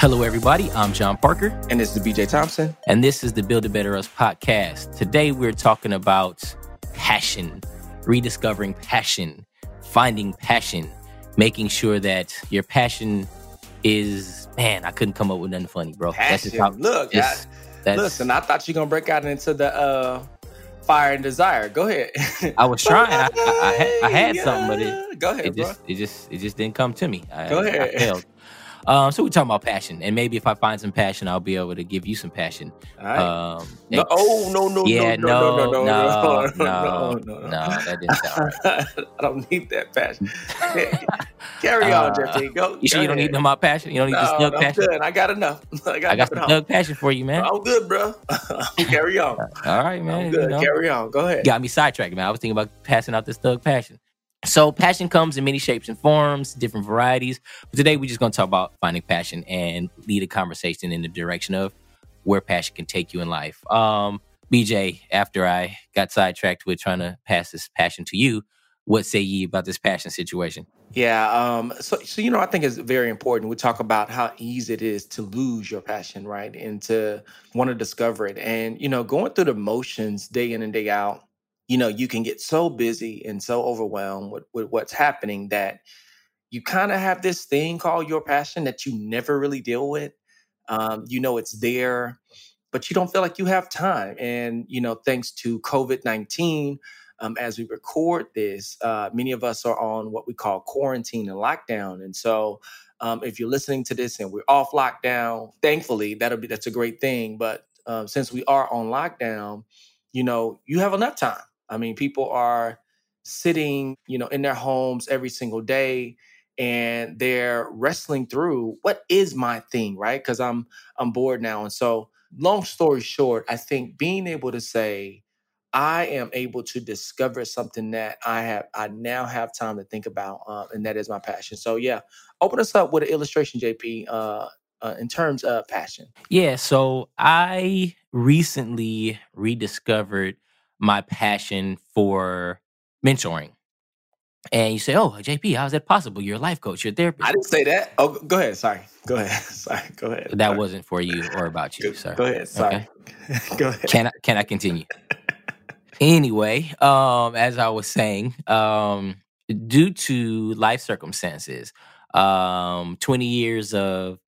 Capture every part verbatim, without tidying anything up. Hello, everybody. I'm John Parker. And this is B J Thompson. And this is the Build a Better Us podcast. Today, we're talking about passion, rediscovering passion, finding passion, making sure that your passion is, man, I couldn't come up with nothing funny, bro. Passion. That's just how, Look, just, I, that's, listen, I thought you were going to break out into the uh, fire and desire. Go ahead. I was trying. I, I, I, I had yeah. something, but it, Go ahead, it, just, it, just, it just didn't come to me. I, Go ahead. I failed. Um, so we're talking about passion, and maybe if I find some passion, I'll be able to give you some passion. All right. Um, no, oh, no, no, yeah, no, no, no, no, no, no, no, no, no, no, that didn't sound right. I don't need that passion. Carry on, uh, Jeffy. Go. You sure go you don't need no my passion? You don't need no, this snug no, passion? Good. I got enough. I got, I got some snug passion for you, man. I'm good, bro. Carry on. All right, man. I'm good. You know? Carry on. Go ahead. You got me sidetracked, man. I was thinking about passing out this snug passion. So passion comes in many shapes and forms, different varieties. But today, we're just going to talk about finding passion and lead a conversation in the direction of where passion can take you in life. Um, B J, after I got sidetracked with trying to pass this passion to you, what say ye about this passion situation? Yeah. Um, so, so, you know, I think it's very important. We talk about how easy it is to lose your passion, right? And to want to discover it. And, you know, going through the motions day in and day out, you know, you can get so busy and so overwhelmed with, with what's happening that you kind of have this thing called your passion that you never really deal with. Um, you know, it's there, but you don't feel like you have time. And, you know, thanks to COVID nineteen, um, as we record this, uh, many of us are on what we call quarantine and lockdown. And so um, if you're listening to this and we're off lockdown, thankfully, that'll be that's a great thing. But uh, since we are on lockdown, you know, you have enough time. I mean, people are sitting, you know, in their homes every single day, and they're wrestling through what is my thing, right? Because I'm I'm bored now. And so, long story short, I think being able to say, I am able to discover something that I have, I now have time to think about, uh, and that is my passion. So, yeah, open us up with an illustration, J P, uh, uh, in terms of passion. Yeah. So I recently rediscovered my passion for mentoring. And you say, oh, J P, how is that possible? You're a life coach, you're a therapist. I didn't say that. Oh, go ahead. Sorry. Go ahead. Sorry. Go ahead. That sorry. wasn't for you or about you, sir. Go ahead. Sorry. Okay. Go ahead. Can I, can I continue? Anyway, um, as I was saying, um, due to life circumstances, um, twenty years of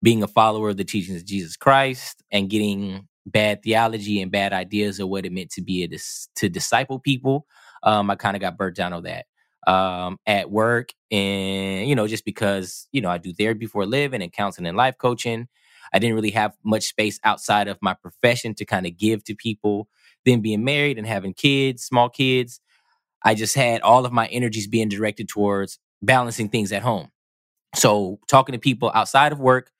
being a follower of the teachings of Jesus Christ and getting bad theology and bad ideas of what it meant to be a dis- to disciple people. Um, I kind of got burnt down on that um, at work. And, you know, just because, you know, I do therapy for a living and counseling and life coaching. I didn't really have much space outside of my profession to kind of give to people. Then being married and having kids, small kids, I just had all of my energies being directed towards balancing things at home. So talking to people outside of work,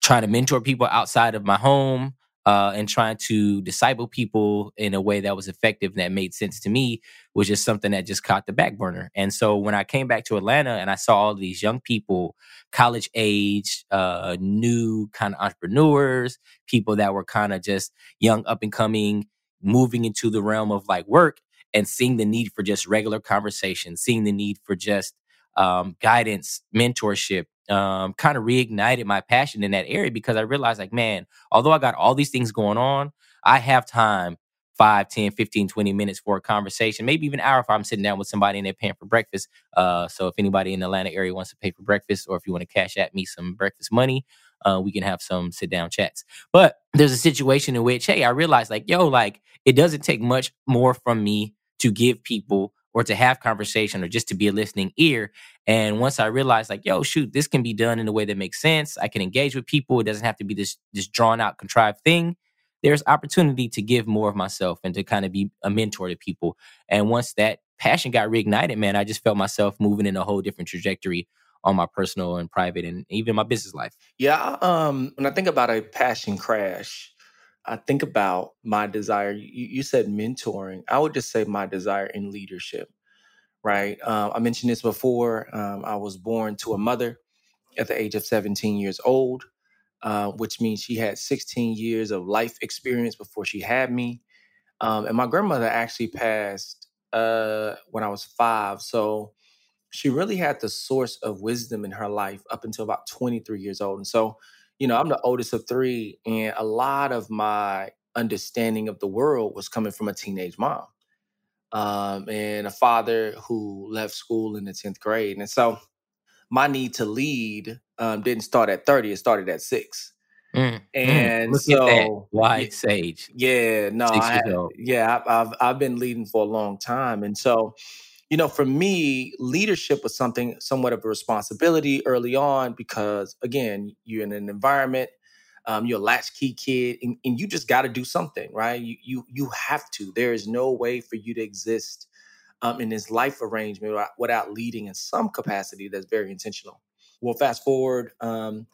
trying to mentor people outside of my home, Uh, and trying to disciple people in a way that was effective and that made sense to me was just something that just caught the back burner. And so when I came back to Atlanta and I saw all of these young people, college age, uh, new kind of entrepreneurs, people that were kind of just young, up and coming, moving into the realm of like work and seeing the need for just regular conversation, seeing the need for just um, guidance, mentorship, Um, kind of reignited my passion in that area because I realized like, man, although I got all these things going on, I have time, five, ten, fifteen, twenty minutes for a conversation, maybe even an hour if I'm sitting down with somebody and they're paying for breakfast. Uh, so if anybody in the Atlanta area wants to pay for breakfast or if you want to cash at me some breakfast money, uh, we can have some sit down chats. But there's a situation in which, hey, I realized like, yo, like it doesn't take much more from me to give people or to have conversation or just to be a listening ear. And once I realized like, yo, shoot, this can be done in a way that makes sense. I can engage with people. It doesn't have to be this, this drawn out, contrived thing. There's opportunity to give more of myself and to kind of be a mentor to people. And once that passion got reignited, man, I just felt myself moving in a whole different trajectory on my personal and private and even my business life. Yeah. Um, when I think about a passion crash, I think about my desire. You, you said mentoring. I would just say my desire in leadership, right? Uh, I mentioned this before. Um, I was born to a mother at the age of seventeen years old. Uh, which means she had sixteen years of life experience before she had me. Um, and my grandmother actually passed uh, when I was five. So she really had the source of wisdom in her life up until about twenty-three years old. And so, you know, I'm the oldest of three. And a lot of my understanding of the world was coming from a teenage mom um, and a father who left school in the tenth grade. And so my need to lead Um, didn't start at thirty. It started at six. Mm, and mm, so wide sage. Yeah, no, I, yeah, I've, I've, I've been leading for a long time. And so, you know, for me, leadership was something, somewhat of a responsibility early on, because again, you're in an environment, um, you're a latchkey kid and, and you just got to do something, right? You, you, you have to, there is no way for you to exist um, in this life arrangement without leading in some capacity that's very intentional. Well, fast forward, um,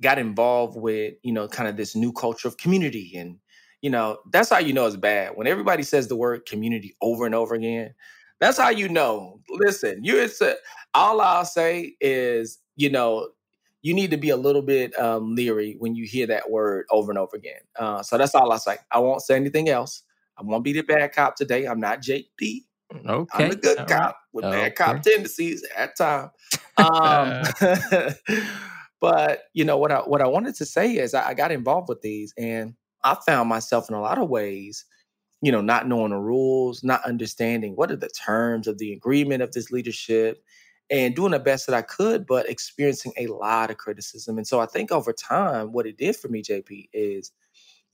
got involved with, you know, kind of this new culture of community. And, you know, that's how you know it's bad. When everybody says the word community over and over again, that's how you know. Listen, you it's a, all I'll say is, you know, you need to be a little bit um, leery when you hear that word over and over again. Uh, so that's all I'll say. I won't say anything else. I won't be the bad cop today. I'm not J P. Okay. I'm a good all cop right. with okay. bad cop tendencies at times. Um, but you know, what I, what I wanted to say is I, I got involved with these and I found myself in a lot of ways, you know, not knowing the rules, not understanding what are the terms of the agreement of this leadership and doing the best that I could, but experiencing a lot of criticism. And so I think over time, what it did for me, J P, is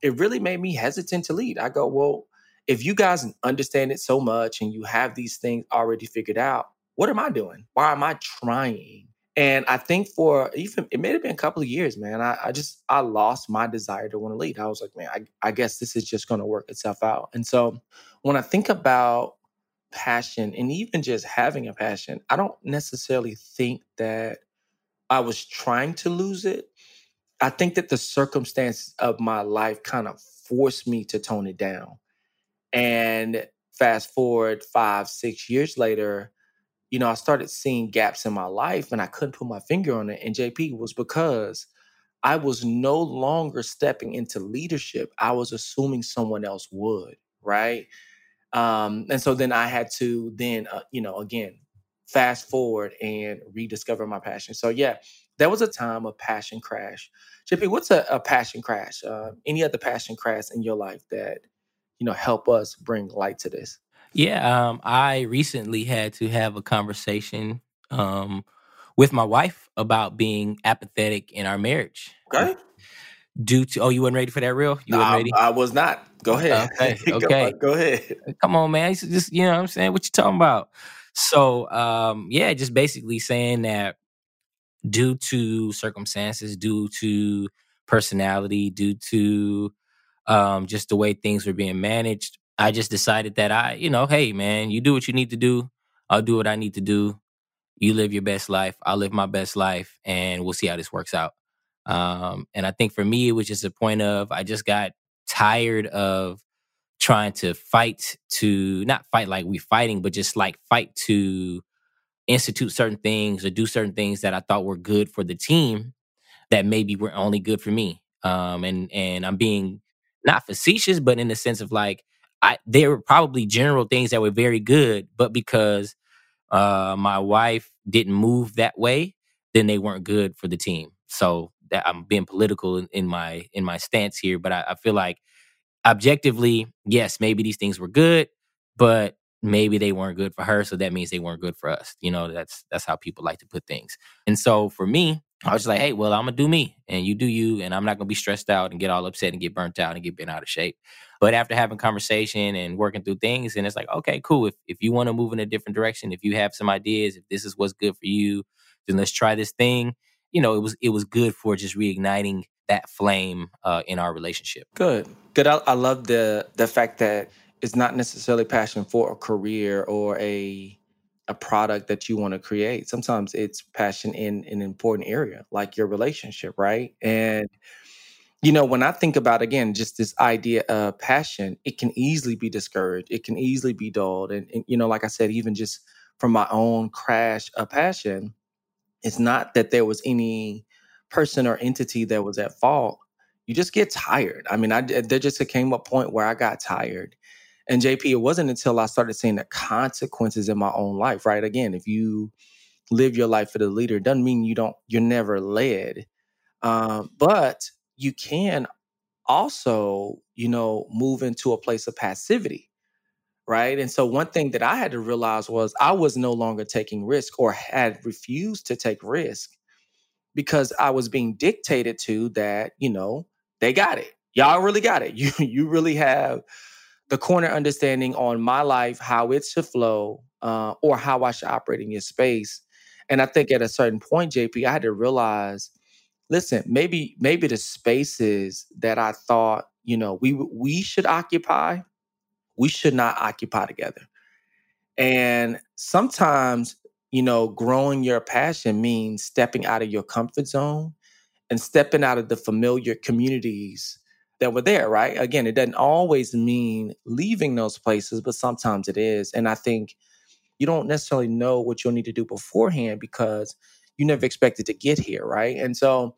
it really made me hesitant to lead. I go, well, if you guys understand it so much and you have these things already figured out, what am I doing? Why am I trying? And I think for even, it may have been a couple of years, man, I, I just, I lost my desire to want to lead. I was like, man, I, I guess this is just going to work itself out. And so when I think about passion and even just having a passion, I don't necessarily think that I was trying to lose it. I think that the circumstances of my life kind of forced me to tone it down. And fast forward five, six years later, you know, I started seeing gaps in my life and I couldn't put my finger on it. And J P, was because I was no longer stepping into leadership. I was assuming someone else would, right? Um, and so then I had to then, uh, you know, again, fast forward and rediscover my passion. So yeah, that was a time of passion crash. J P, what's a, a passion crash? Uh, any other passion crash in your life that, you know, help us bring light to this? Yeah, um, I recently had to have a conversation um, with my wife about being apathetic in our marriage. Okay. Due to, oh, you weren't ready for that, real? You no, weren't ready? I, I was not. Go ahead. Okay. okay. Go, go ahead. Come on, man. Just, you know what I'm saying? What you talking about? So, um, yeah, just basically saying that due to circumstances, due to personality, due to Um, just the way things were being managed, I just decided that I, you know, hey, man, you do what you need to do. I'll do what I need to do. You live your best life. I'll live my best life. And we'll see how this works out. Um, and I think for me, it was just a point of I just got tired of trying to fight to not fight like we fighting, but just like fight to institute certain things or do certain things that I thought were good for the team that maybe were only good for me. Um, and, and I'm being not facetious, but in the sense of like, I, there were probably general things that were very good, but because uh, my wife didn't move that way, then they weren't good for the team. So that, I'm being political in, in my in my stance here, but I, I feel like objectively, yes, maybe these things were good, but maybe they weren't good for her. So that means they weren't good for us. You know, that's that's how people like to put things. And so for me, I was just like, hey, well, I'm going to do me and you do you. And I'm not going to be stressed out and get all upset and get burnt out and get bent out of shape. But after having conversation and working through things, and it's like, okay, cool. If if you want to move in a different direction, if you have some ideas, if this is what's good for you, then let's try this thing. You know, it was it was good for just reigniting that flame uh, in our relationship. Good. Good. I, I love the the fact that it's not necessarily passion for a career or a... a product that you want to create. Sometimes it's passion in, in an important area, like your relationship, right? And, you know, when I think about, again, just this idea of passion, it can easily be discouraged. It can easily be dulled. And, and you know, like I said, even just from my own crash of passion, it's not that there was any person or entity that was at fault. You just get tired. I mean, I, there just came a point where I got tired. And J P, it wasn't until I started seeing the consequences in my own life, right? Again, if you live your life for the leader, it doesn't mean you don't, you're never led. Um, but you can also, you know, move into a place of passivity, right? And so one thing that I had to realize was I was no longer taking risk or had refused to take risk because I was being dictated to that, you know, they got it. Y'all really got it. You, you really have... the corner understanding on my life, how it should flow, uh, or how I should operate in your space. And I think at a certain point, J P, I had to realize, listen, maybe maybe the spaces that I thought, you know, we we should occupy, we should not occupy together. And sometimes, you know, growing your passion means stepping out of your comfort zone and stepping out of the familiar communities that were there, right? Again, it doesn't always mean leaving those places, but sometimes it is. And I think you don't necessarily know what you'll need to do beforehand because you never expected to get here, right? And so,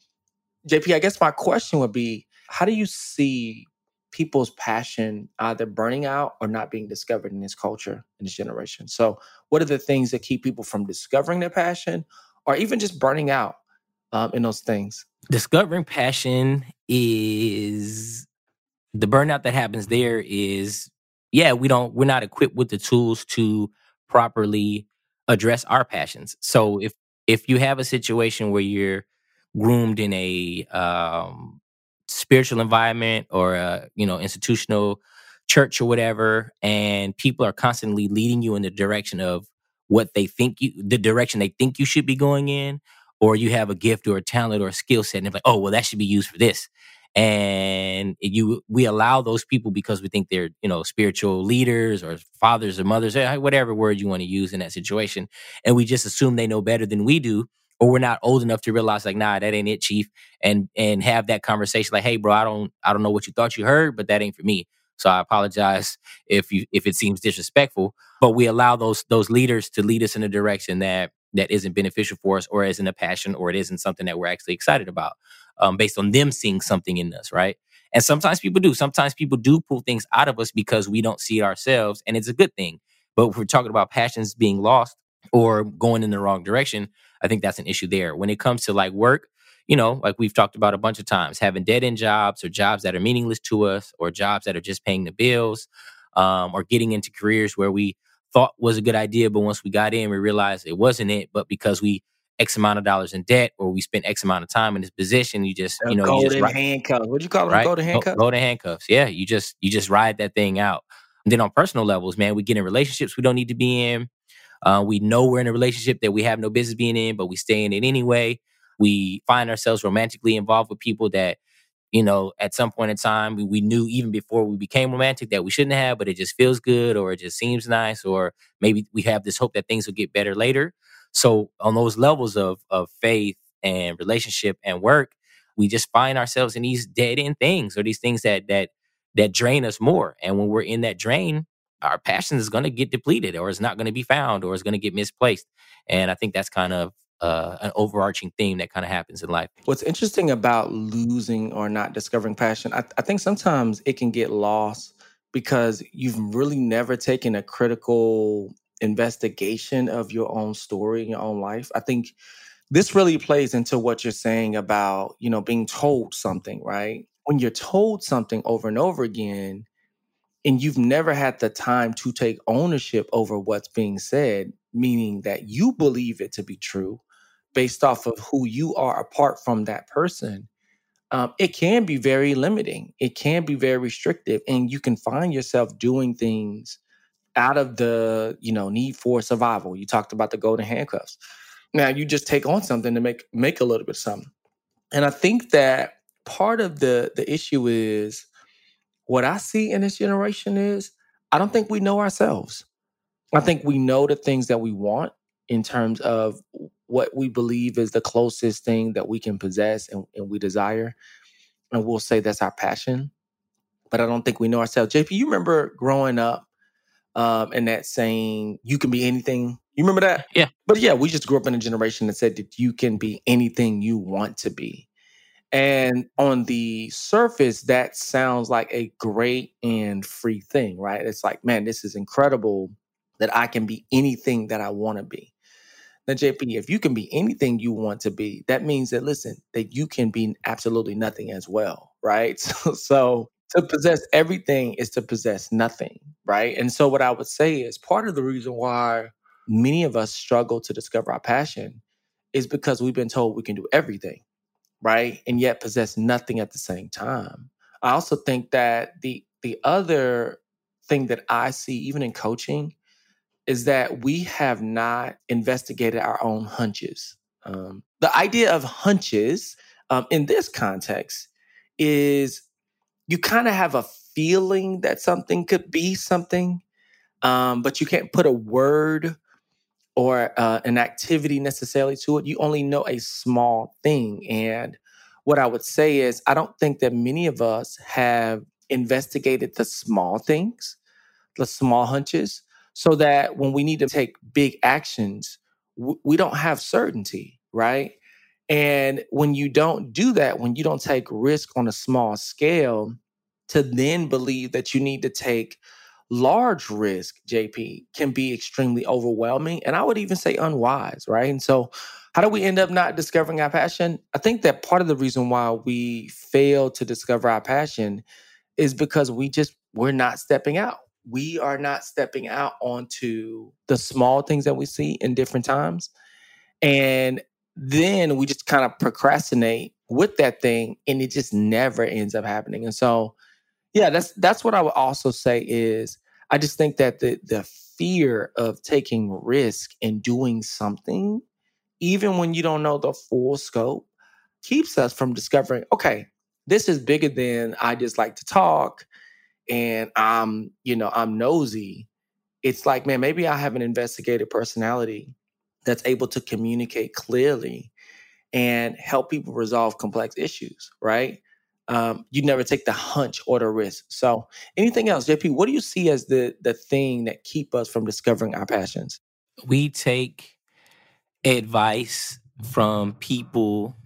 J P, I guess my question would be, how do you see people's passion either burning out or not being discovered in this culture, in this generation? So what are the things that keep people from discovering their passion or even just burning out um, in those things? Discovering passion is the burnout that happens there is, yeah, we don't, we're not equipped with the tools to properly address our passions. So if, if you have a situation where you're groomed in a um, spiritual environment or a, you know, institutional church or whatever, and people are constantly leading you in the direction of what they think you, the direction they think you should be going in, or you have a gift or a talent or a skill set and they're like, oh, well, that should be used for this. And you, we allow those people because we think they're, you know, spiritual leaders or fathers or mothers, whatever word you want to use in that situation. And we just assume they know better than we do, or we're not old enough to realize like, nah, that ain't it, chief. And, and have that conversation like, hey, bro, I don't, I don't know what you thought you heard, but that ain't for me. So I apologize if you, if it seems disrespectful, but we allow those, those leaders to lead us in a direction that that isn't beneficial for us or isn't a passion or it isn't something that we're actually excited about um, based on them seeing something in us, right? And sometimes people do. Sometimes people do pull things out of us because we don't see it ourselves, and it's a good thing. But if we're talking about passions being lost or going in the wrong direction, I think that's an issue there. When it comes to like work, you know, like we've talked about a bunch of times, having dead-end jobs or jobs that are meaningless to us or jobs that are just paying the bills um, or getting into careers where we thought was a good idea, but once we got in, we realized it wasn't it. But because we X amount of dollars in debt, or we spent X amount of time in this position, you just you know golden you just handcuffs. What do you call them? Right? Golden handcuffs. Golden handcuffs. Yeah, you just you just ride that thing out. And then on personal levels, man, we get in relationships we don't need to be in. Uh, we know we're in a relationship that we have no business being in, but we stay in it anyway. We find ourselves romantically involved with people that, you know, at some point in time, we, we knew even before we became romantic that we shouldn't have, but it just feels good or it just seems nice, or maybe we have this hope that things will get better later. So on those levels of of faith and relationship and work, we just find ourselves in these dead end things or these things that that that drain us more. And when we're in that drain, our passion is going to get depleted, or it's not going to be found, or it's going to get misplaced. And I think that's kind of Uh, an overarching theme that kind of happens in life. What's interesting about losing or not discovering passion, I, th- I think sometimes it can get lost because you've really never taken a critical investigation of your own story and your own life. I think this really plays into what you're saying about, you know, being told something, right? When you're told something over and over again, and you've never had the time to take ownership over what's being said, meaning that you believe it to be true, based off of who you are apart from that person, um, it can be very limiting. It can be very restrictive. And you can find yourself doing things out of the, you know, need for survival. You talked about the golden handcuffs. Now you just take on something to make make a little bit of something. And I think that part of the the issue is what I see in this generation is I don't think we know ourselves. I think we know the things that we want in terms of what we believe is the closest thing that we can possess and, and we desire. And we'll say that's our passion. But I don't think we know ourselves. J P, you remember growing up um, and that saying, you can be anything. You remember that? Yeah. But yeah, we just grew up in a generation that said that you can be anything you want to be. And on the surface, that sounds like a great and free thing, right? It's like, man, this is incredible that I can be anything that I want to be. Now, J P, if you can be anything you want to be, that means that, listen, that you can be absolutely nothing as well, right? So, so to possess everything is to possess nothing, right? And so what I would say is part of the reason why many of us struggle to discover our passion is because we've been told we can do everything, right? And yet possess nothing at the same time. I also think that the the other thing that I see, even in coaching, is that we have not investigated our own hunches. Um, the idea of hunches um, in this context is you kind of have a feeling that something could be something, um, but you can't put a word or uh, an activity necessarily to it. You only know a small thing. And what I would say is I don't think that many of us have investigated the small things, the small hunches, so that when we need to take big actions, w- we don't have certainty, right? And when you don't do that, when you don't take risk on a small scale, to then believe that you need to take large risk, J P, can be extremely overwhelming. And I would even say unwise, right? And so how do we end up not discovering our passion? I think that part of the reason why we fail to discover our passion is because we just, we're not stepping out. We are not stepping out onto the small things that we see in different times. And then we just kind of procrastinate with that thing and it just never ends up happening. And so, yeah, that's that's what I would also say is I just think that the the fear of taking risk and doing something, even when you don't know the full scope, keeps us from discovering, okay, this is bigger than I just like to talk. And I'm, you know, I'm nosy. It's like, man, maybe I have an investigative personality that's able to communicate clearly and help people resolve complex issues, right? Um, you never take the hunch or the risk. So anything else, J P, what do you see as the the thing that keep us from discovering our passions? We take advice from people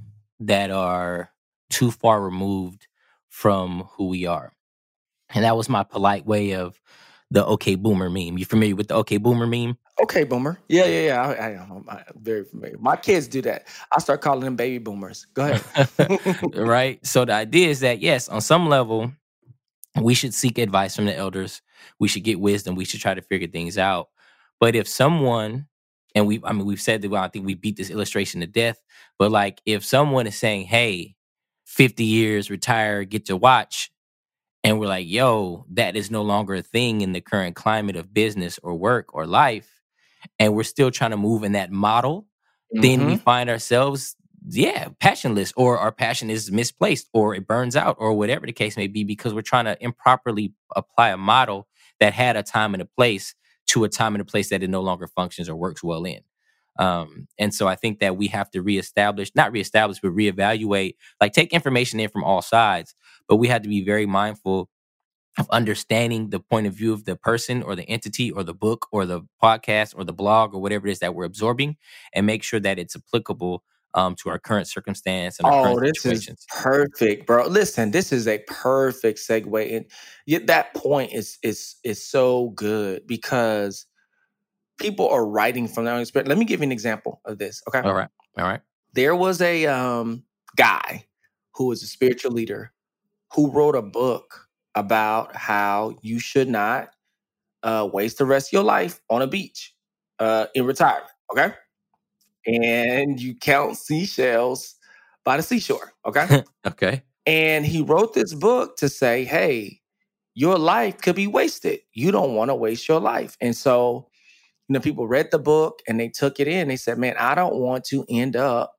that are too far removed from who we are. And that was my polite way of the OK Boomer meme. You familiar with the OK Boomer meme? OK Boomer. Yeah, yeah, yeah. I, I am. I'm very familiar. My kids do that. I start calling them baby boomers. Go ahead. Right? So the idea is that, yes, on some level, we should seek advice from the elders. We should get wisdom. We should try to figure things out. But if someone, and we, I mean, we've said that, well, I think we beat this illustration to death. But like if someone is saying, hey, fifty years, retire, get your watch. And we're like, yo, that is no longer a thing in the current climate of business or work or life. And we're still trying to move in that model. Mm-hmm. Then we find ourselves, yeah, passionless, or our passion is misplaced or it burns out or whatever the case may be, because we're trying to improperly apply a model that had a time and a place to a time and a place that it no longer functions or works well in. Um, and so I think that we have to reestablish, not reestablish, but reevaluate, like take information in from all sides, but we have to be very mindful of understanding the point of view of the person or the entity or the book or the podcast or the blog or whatever it is that we're absorbing, and make sure that it's applicable um, to our current circumstance and our oh, current this situations. Is perfect, bro. Listen, this is a perfect segue. And yet that point is, is, is so good because people are writing from their own experience. Let me give you an example of this. Okay. All right. All right. There was a um, guy who was a spiritual leader who wrote a book about how you should not uh, waste the rest of your life on a beach uh, in retirement. Okay. and you count seashells by the seashore. Okay. Okay. And he wrote this book to say, hey, your life could be wasted. You don't want to waste your life. And so, you know, people read the book and they took it in. They said, man, I don't want to end up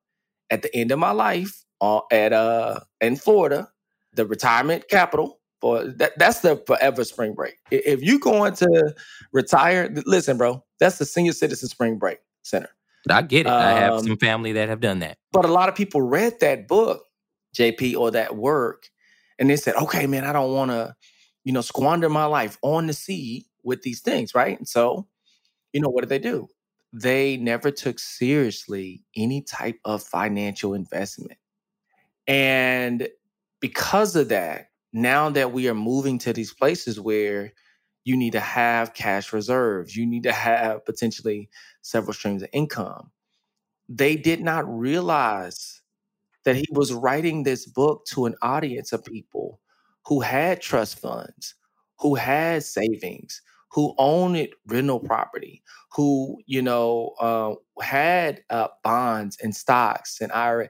at the end of my life at uh in Florida, the retirement capital. For that, that's the forever spring break. If you're going to retire, listen, bro, that's the senior citizen spring break center. I get it. Um, I have some family that have done that. But a lot of people read that book, J P, or that work, and they said, okay, man, I don't want to, you know, squander my life on the sea with these things, right? And so, you know, what did they do? They never took seriously any type of financial investment. And because of that, now that we are moving to these places where you need to have cash reserves, you need to have potentially several streams of income, they did not realize that he was writing this book to an audience of people who had trust funds, who had savings, who owned rental property, who, you know, uh, had uh, bonds and stocks and I R A.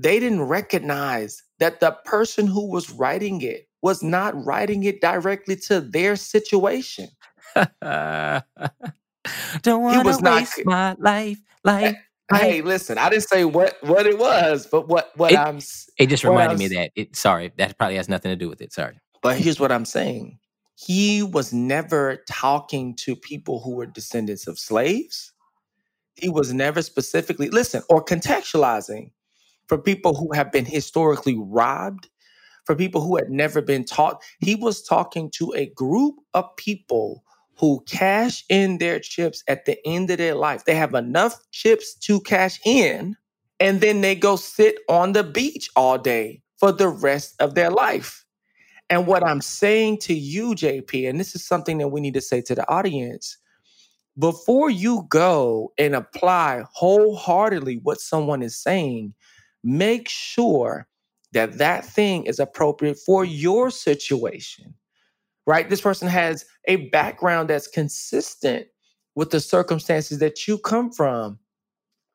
They didn't recognize that the person who was writing it was not writing it directly to their situation. Don't want to waste my life, life. Hey, listen, I didn't say what, what it was, but what, what it, I'm... It just reminded me of that. It, sorry, that probably has nothing to do with it. Sorry. But here's what I'm saying. He was never talking to people who were descendants of slaves. He was never specifically, listen, or contextualizing for people who have been historically robbed, for people who had never been taught. He was talking to a group of people who cash in their chips at the end of their life. They have enough chips to cash in, and then they go sit on the beach all day for the rest of their life. And what I'm saying to you, J P, and this is something that we need to say to the audience, before you go and apply wholeheartedly what someone is saying, make sure that that thing is appropriate for your situation. Right? This person has a background that's consistent with the circumstances that you come from,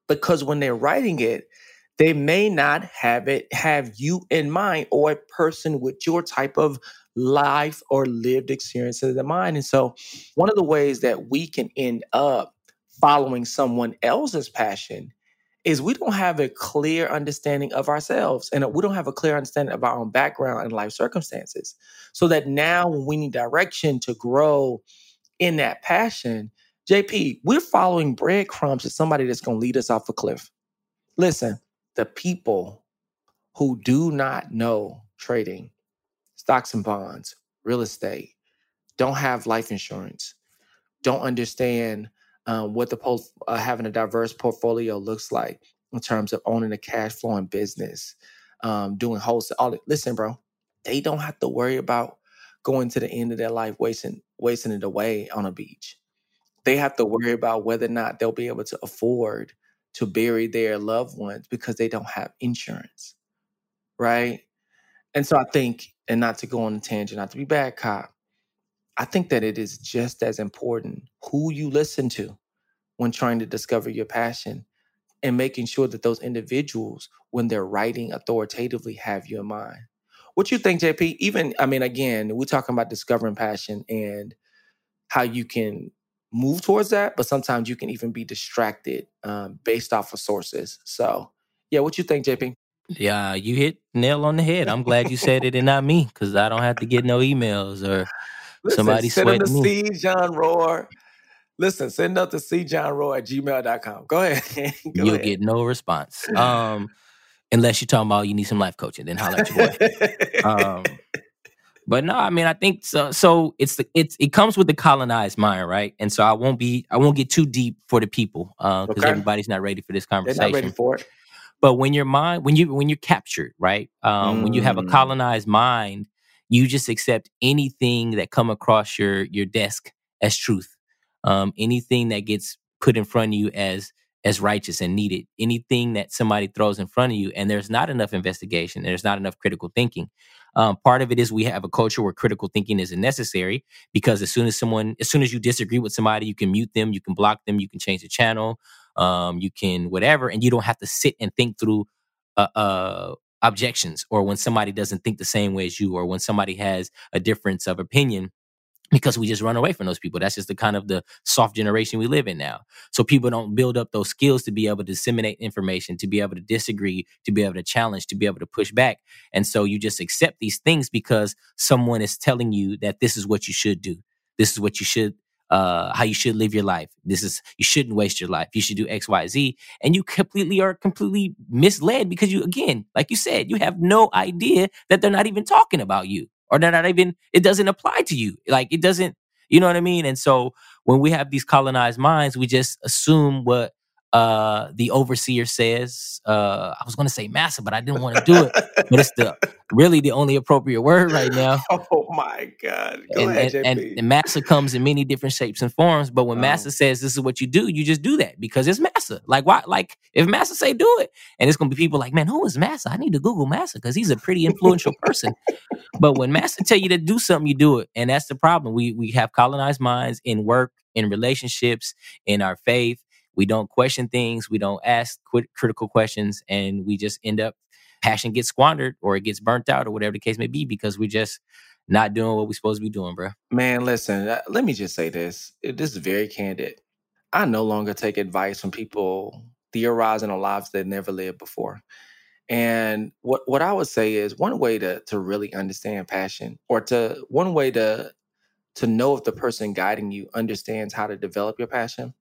because when they're writing it, they may not have it, have you in mind, or a person with your type of life or lived experiences in mind. And so one of the ways that we can end up following someone else's passion is we don't have a clear understanding of ourselves, and we don't have a clear understanding of our own background and life circumstances. So that now when we need direction to grow in that passion, J P, we're following breadcrumbs to somebody that's going to lead us off a cliff. Listen, the people who do not know trading, stocks and bonds, real estate, don't have life insurance, don't understand Um, what the po- uh, having a diverse portfolio looks like in terms of owning a cash flowing business, um, doing wholesale. All that. Listen, bro, they don't have to worry about going to the end of their life wasting wasting it away on a beach. They have to worry about whether or not they'll be able to afford to bury their loved ones because they don't have insurance, right? And so I think, and not to go on a tangent, not to be bad cop, I think that it is just as important who you listen to when trying to discover your passion, and making sure that those individuals, when they're writing authoritatively, have you in mind. What you think, J P? Even, I mean, again, we're talking about discovering passion and how you can move towards that, but sometimes you can even be distracted um, based off of sources. So, yeah, what you think, J P? Yeah, you hit nail on the head. I'm glad you said it and not me, because I don't have to get no emails or... Listen, somebody send them to C. John Roar. Listen, send them to c john roar at gmail dot com. Go ahead. Go You'll ahead. Get no response. Um, unless you're talking about you need some life coaching, then holler at your boy. um, but no, I mean, I think so. So it's the, it's it comes with the colonized mind, right? And so I won't be I won't get too deep for the people because uh, okay. everybody's not ready for this conversation. They're not ready for it. But when your mind, when you when you're captured, right? Um, mm. When you have a colonized mind, you just accept anything that come across your your desk as truth, um, anything that gets put in front of you as as righteous and needed, anything that somebody throws in front of you, and there's not enough investigation, and there's not enough critical thinking. Um, part of it is we have a culture where critical thinking isn't necessary, because as soon as someone, as soon as you disagree with somebody, you can mute them, you can block them, you can change the channel. Um, you can whatever, and you don't have to sit and think through uh, uh, objections, or when somebody doesn't think the same way as you, or when somebody has a difference of opinion, because we just run away from those people. That's just the kind of the soft generation we live in now. So people don't build up those skills to be able to disseminate information, to be able to disagree, to be able to challenge, to be able to push back. And so you just accept these things because someone is telling you that this is what you should do. This is what you should, uh, how you should live your life. This is, you shouldn't waste your life. You should do X, Y, Z. And you completely are completely misled because you, again, like you said, you have no idea that they're not even talking about you. Or they're not even, it doesn't apply to you. Like it doesn't, you know what I mean? And so when we have these colonized minds, we just assume what uh, the overseer says. Uh, I was going to say massa, but I didn't want to do it. But it's the really the only appropriate word right now. Oh my God. Go and, ahead, and, and, and massa comes in many different shapes and forms. But when oh. massa says this is what you do, you just do that because it's massa. Like why? Like if massa say do it, and it's going to be people like, man, who is massa? I need to Google massa because he's a pretty influential person. But when massa tell you to do something, you do it. And that's the problem. We we have colonized minds in work, in relationships, in our faith. We don't question things. We don't ask qu- critical questions. And we just end up, passion gets squandered or it gets burnt out or whatever the case may be because we're just not doing what we're supposed to be doing, bro. Man, listen, let me just say this. This is very candid. I no longer take advice from people theorizing on lives they've never lived before. And what, what I would say is one way to to really understand passion, or to one way to to know if the person guiding you understands how to develop your passion,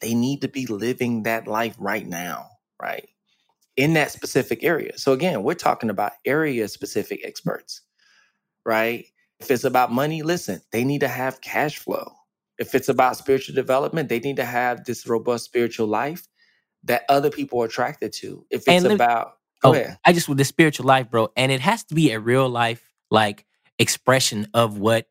they need to be living that life right now, right? In that specific area. So again, we're talking about area-specific experts, right? If it's about money, listen, they need to have cash flow. If it's about spiritual development, they need to have this robust spiritual life that other people are attracted to. If it's me, about... Go oh, ahead. I just... With the spiritual life, bro, and it has to be a real life, like, expression of what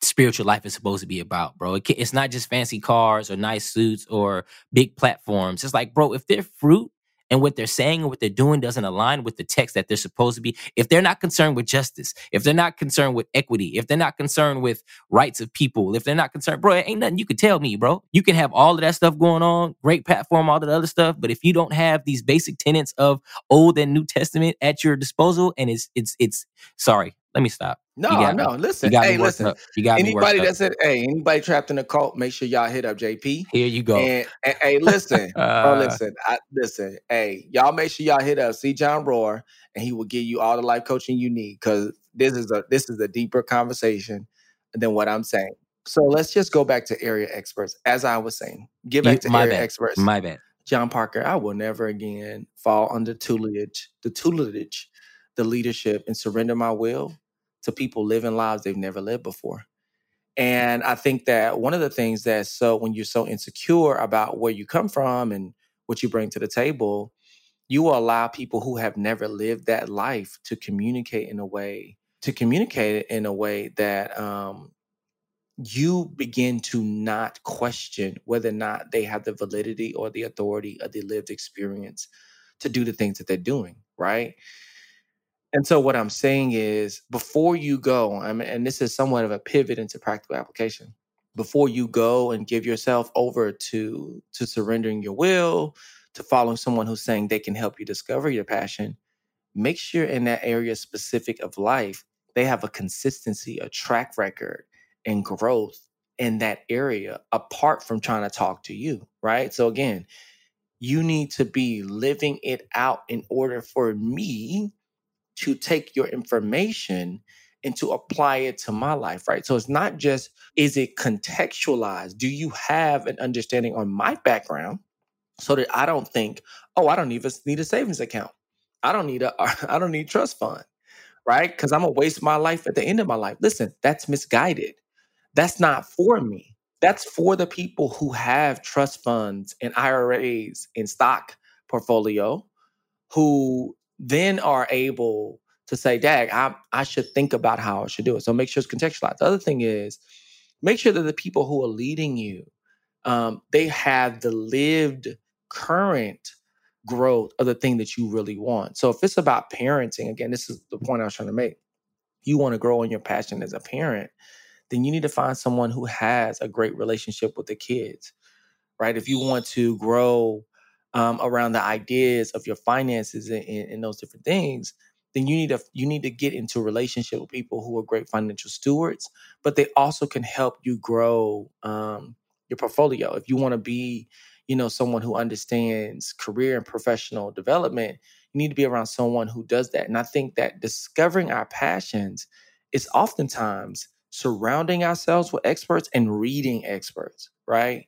spiritual life is supposed to be about, bro. It can, it's not just fancy cars or nice suits or big platforms. It's like, bro, if their fruit and what they're saying or what they're doing doesn't align with the text that they're supposed to be, if they're not concerned with justice, if they're not concerned with equity, if they're not concerned with rights of people, if they're not concerned, bro, it ain't nothing you can tell me, bro. You can have all of that stuff going on, great platform, all that other stuff, but if you don't have these basic tenets of Old and New Testament at your disposal, and it's, it's, it's, sorry, let me stop. No, no, me. listen. You got hey, me listen. Up. You got anybody me that's up. It, hey, anybody trapped in a cult, make sure y'all hit up J P. Here you go. And, and, hey, listen. uh, oh, listen. I, listen. Hey, y'all make sure y'all hit up C. John Rohr, and he will give you all the life coaching you need, because this is a this is a deeper conversation than what I'm saying. So let's just go back to area experts. As I was saying, get back you, to area bad. experts. My bad. John Parker, I will never again fall under tutelage, the tutelage, the leadership, and surrender my will to people living lives they've never lived before. And I think that one of the things that, so when you're so insecure about where you come from and what you bring to the table, you will allow people who have never lived that life to communicate in a way, to communicate in a way that um, you begin to not question whether or not they have the validity or the authority or the lived experience to do the things that they're doing, right? And so what I'm saying is, before you go, I mean, and this is somewhat of a pivot into practical application, before you go and give yourself over to, to surrendering your will, to following someone who's saying they can help you discover your passion, make sure in that area specific of life, they have a consistency, a track record, and growth in that area apart from trying to talk to you, right? So again, you need to be living it out in order for me to take your information and to apply it to my life, right? So it's not just, is it contextualized? Do you have an understanding on my background so that I don't think, oh, I don't even need a savings account. I don't need a, I don't need trust fund, right? Because I'm gonna waste my life at the end of my life. Listen, that's misguided. That's not for me. That's for the people who have trust funds and I R As and stock portfolio, who then are able to say, Dag, I, I should think about how I should do it. So make sure it's contextualized. The other thing is, make sure that the people who are leading you, um, they have the lived current growth of the thing that you really want. So if it's about parenting, again, this is the point I was trying to make. You want to grow in your passion as a parent, then you need to find someone who has a great relationship with the kids, right? If you want to grow um, around the ideas of your finances and, and those different things, then you need to you need to get into a relationship with people who are great financial stewards, but they also can help you grow um, your portfolio. If you want to be, you know, someone who understands career and professional development, you need to be around someone who does that. And I think that discovering our passions is oftentimes surrounding ourselves with experts and reading experts, right?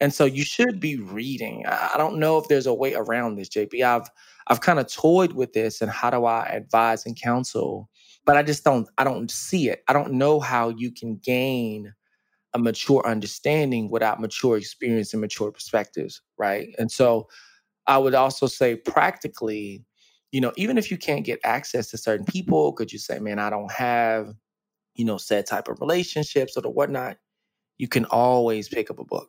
And so you should be reading. I don't know if there's a way around this, J P. I've I've kind of toyed with this and how do I advise and counsel, but I just don't I don't see it. I don't know how you can gain a mature understanding without mature experience and mature perspectives, right? And so I would also say practically, you know, even if you can't get access to certain people, could you say, man, I don't have, you know, said type of relationships or the whatnot, you can always pick up a book.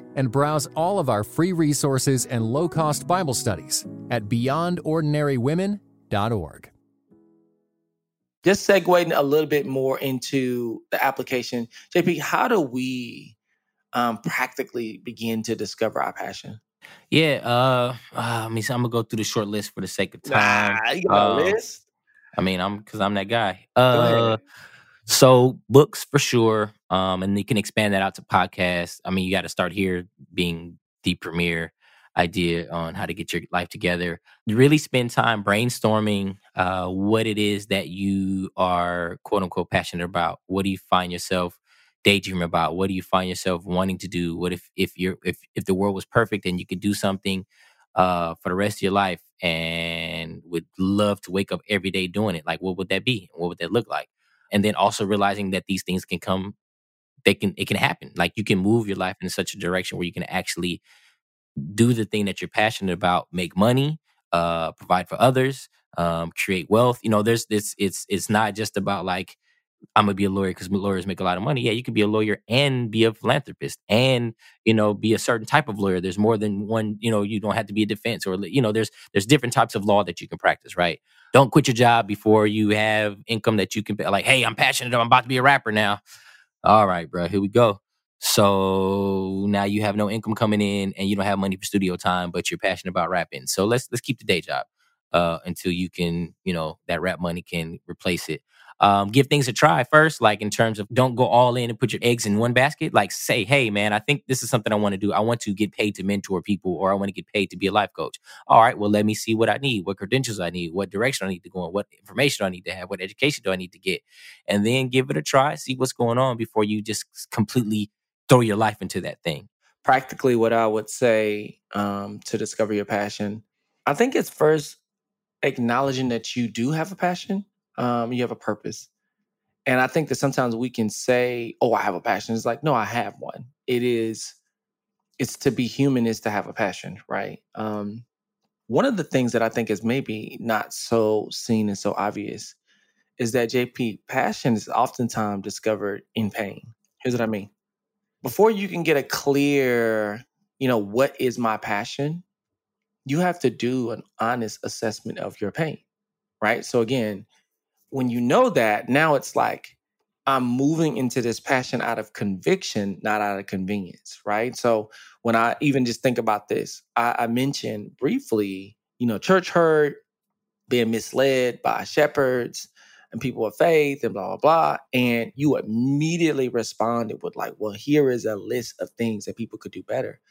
and browse all of our free resources and low-cost Bible studies at beyond ordinary women dot org. Just segueing a little bit more into the application, J P, how do we um, practically begin to discover our passion? Yeah, uh, uh, I mean, so I'm going to go through the short list for the sake of time. Nah, you got uh, a list? I mean, I'm because I'm that guy. Uh, so books for sure, um, and you can expand that out to podcasts. I mean, you got to start here being the premier idea on how to get your life together. You really spend time brainstorming uh, what it is that you are, quote unquote, passionate about. What do you find yourself daydreaming about? What do you find yourself wanting to do? What if if you're if if the world was perfect and you could do something uh, for the rest of your life and would love to wake up every day doing it? Like, what would that be? What would that look like? And then also realizing that these things can come, they can it can happen. Like, you can move your life in such a direction where you can actually do the thing that you're passionate about, make money, uh, provide for others, um, create wealth. You know, there's this, it's, it's not just about like, I'm gonna be a lawyer because lawyers make a lot of money. Yeah, you can be a lawyer and be a philanthropist and, you know, be a certain type of lawyer. There's more than one, you know, you don't have to be a defense or, you know, there's, there's different types of law that you can practice, right? Don't quit your job before you have income that you can pay. Like, hey, I'm passionate. I'm about to be a rapper now. All right, bro, here we go. So now you have no income coming in and you don't have money for studio time, but you're passionate about rapping. So let's let's keep the day job uh, until you can, you know, that rap money can replace it. Um, give things a try first, like in terms of don't go all in and put your eggs in one basket. Like say, hey, man, I think this is something I want to do. I want to get paid to mentor people, or I want to get paid to be a life coach. All right, well, let me see what I need, what credentials I need, what direction I need to go in, what information I need to have, what education do I need to get, and then give it a try, see what's going on before you just completely throw your life into that thing. Practically what I would say um, to discover your passion, I think it's first acknowledging that you do have a passion. Um, you have a purpose. And I think that sometimes we can say, oh, I have a passion. It's like, no, I have one. It is, it's to be human is to have a passion, right? Um, one of the things that I think is maybe not so seen and so obvious is that, J P, passion is oftentimes discovered in pain. Here's what I mean. Before you can get a clear, you know, what is my passion, you have to do an honest assessment of your pain, right? So again, when you know that, now it's like, I'm moving into this passion out of conviction, not out of convenience, right? So when I even just think about this, I, I mentioned briefly, you know, church hurt, being misled by shepherds, and people of faith and blah, blah, blah. And you immediately responded with like, well, here is a list of things that people could do better.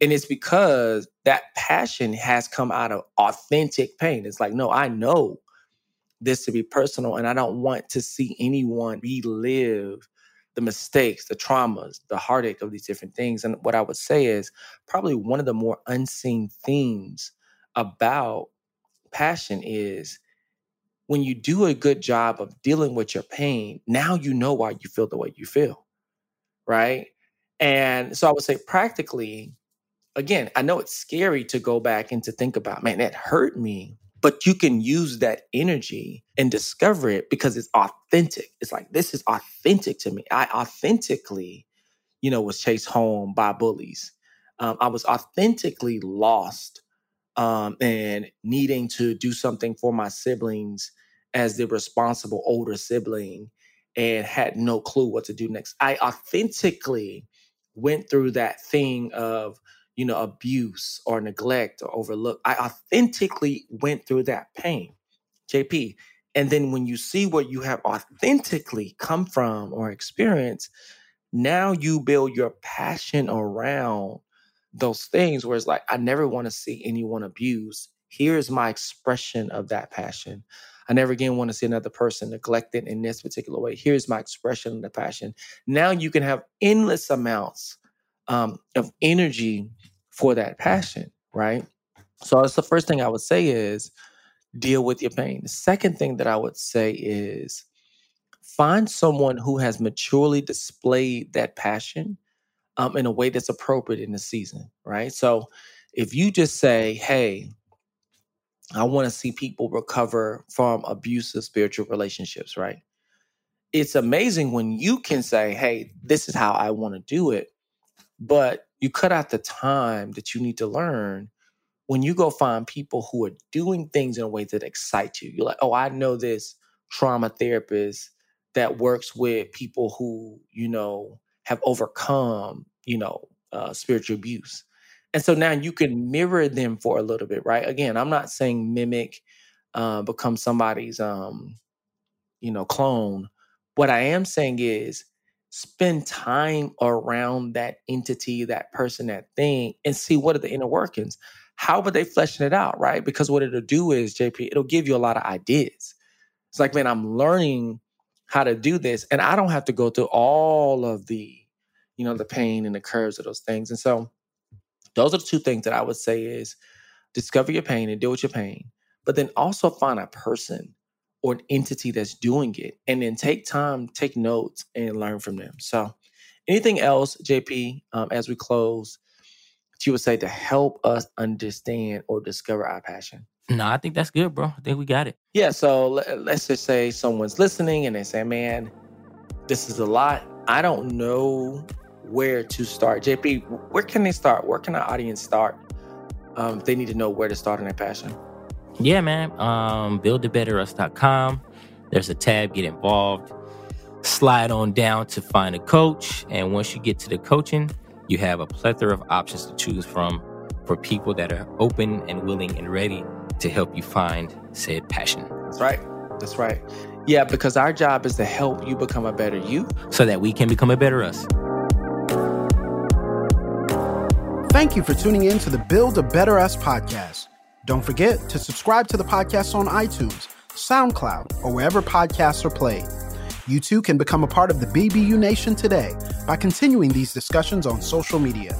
And it's because that passion has come out of authentic pain. It's like, no, I know this to be personal, and I don't want to see anyone relive the mistakes, the traumas, the heartache of these different things. And what I would say is probably one of the more unseen themes about passion is when you do a good job of dealing with your pain, now you know why you feel the way you feel, right? And so I would say practically, again, I know it's scary to go back and to think about, man, that hurt me, but you can use that energy and discover it because it's authentic. It's like, this is authentic to me. I authentically, you know, was chased home by bullies. Um, I was authentically lost um, and needing to do something for my siblings as the responsible older sibling and had no clue what to do next. I authentically went through that thing of, you know, abuse or neglect or overlook. I authentically went through that pain, J P. And then when you see what you have authentically come from or experienced, now you build your passion around those things where it's like, I never want to see anyone abused. Here's my expression of that passion. I never again want to see another person neglected in this particular way. Here's my expression of the passion. Now you can have endless amounts Um, of energy for that passion, right? So that's the first thing I would say is deal with your pain. The second thing that I would say is find someone who has maturely displayed that passion um, in a way that's appropriate in the season, right? So if you just say, hey, I want to see people recover from abusive spiritual relationships, right? It's amazing when you can say, hey, this is how I want to do it. But you cut out the time that you need to learn when you go find people who are doing things in a way that excite you. You're like, oh, I know this trauma therapist that works with people who, you know, have overcome, you know, uh, spiritual abuse. And so now you can mirror them for a little bit, right? Again, I'm not saying mimic, uh, become somebody's, um, you know, clone. What I am saying is, spend time around that entity, that person, that thing, and see what are the inner workings. How are they fleshing it out, right? Because what it'll do is, J P, it'll give you a lot of ideas. It's like, man, I'm learning how to do this, and I don't have to go through all of the, you know, the pain and the curves of those things. And so those are the two things that I would say is discover your pain and deal with your pain, but then also find a person or an entity that's doing it, and then take time, take notes, and learn from them. So anything else, J P, um, as we close, that you would say to help us understand or discover our passion? No, I think that's good, bro. I think we got it. Yeah, so l- let's just say someone's listening, and they say, man, this is a lot. I don't know where to start. J P, where can they start? Where can our audience start? Um, they need to know where to start in their passion. Yeah, man. Um, build a better us dot com. There's a tab, get involved. Slide on down to find a coach. And once you get to the coaching, you have a plethora of options to choose from for people that are open and willing and ready to help you find said passion. That's right. That's right. Yeah, because our job is to help you become a better you so that we can become a better us. Thank you for tuning in to the Build a Better Us podcast. Don't forget to subscribe to the podcast on iTunes, SoundCloud, or wherever podcasts are played. You too can become a part of the B B U Nation today by continuing these discussions on social media.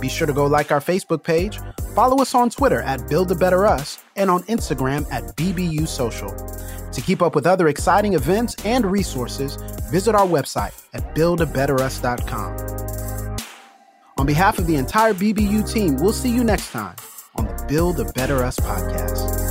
Be sure to go like our Facebook page, follow us on Twitter at Build a Better Us, and on Instagram at B B U Social. To keep up with other exciting events and resources, visit our website at build a better us dot com. On behalf of the entire B B U team, we'll see you next time on the Build a Better Us podcast.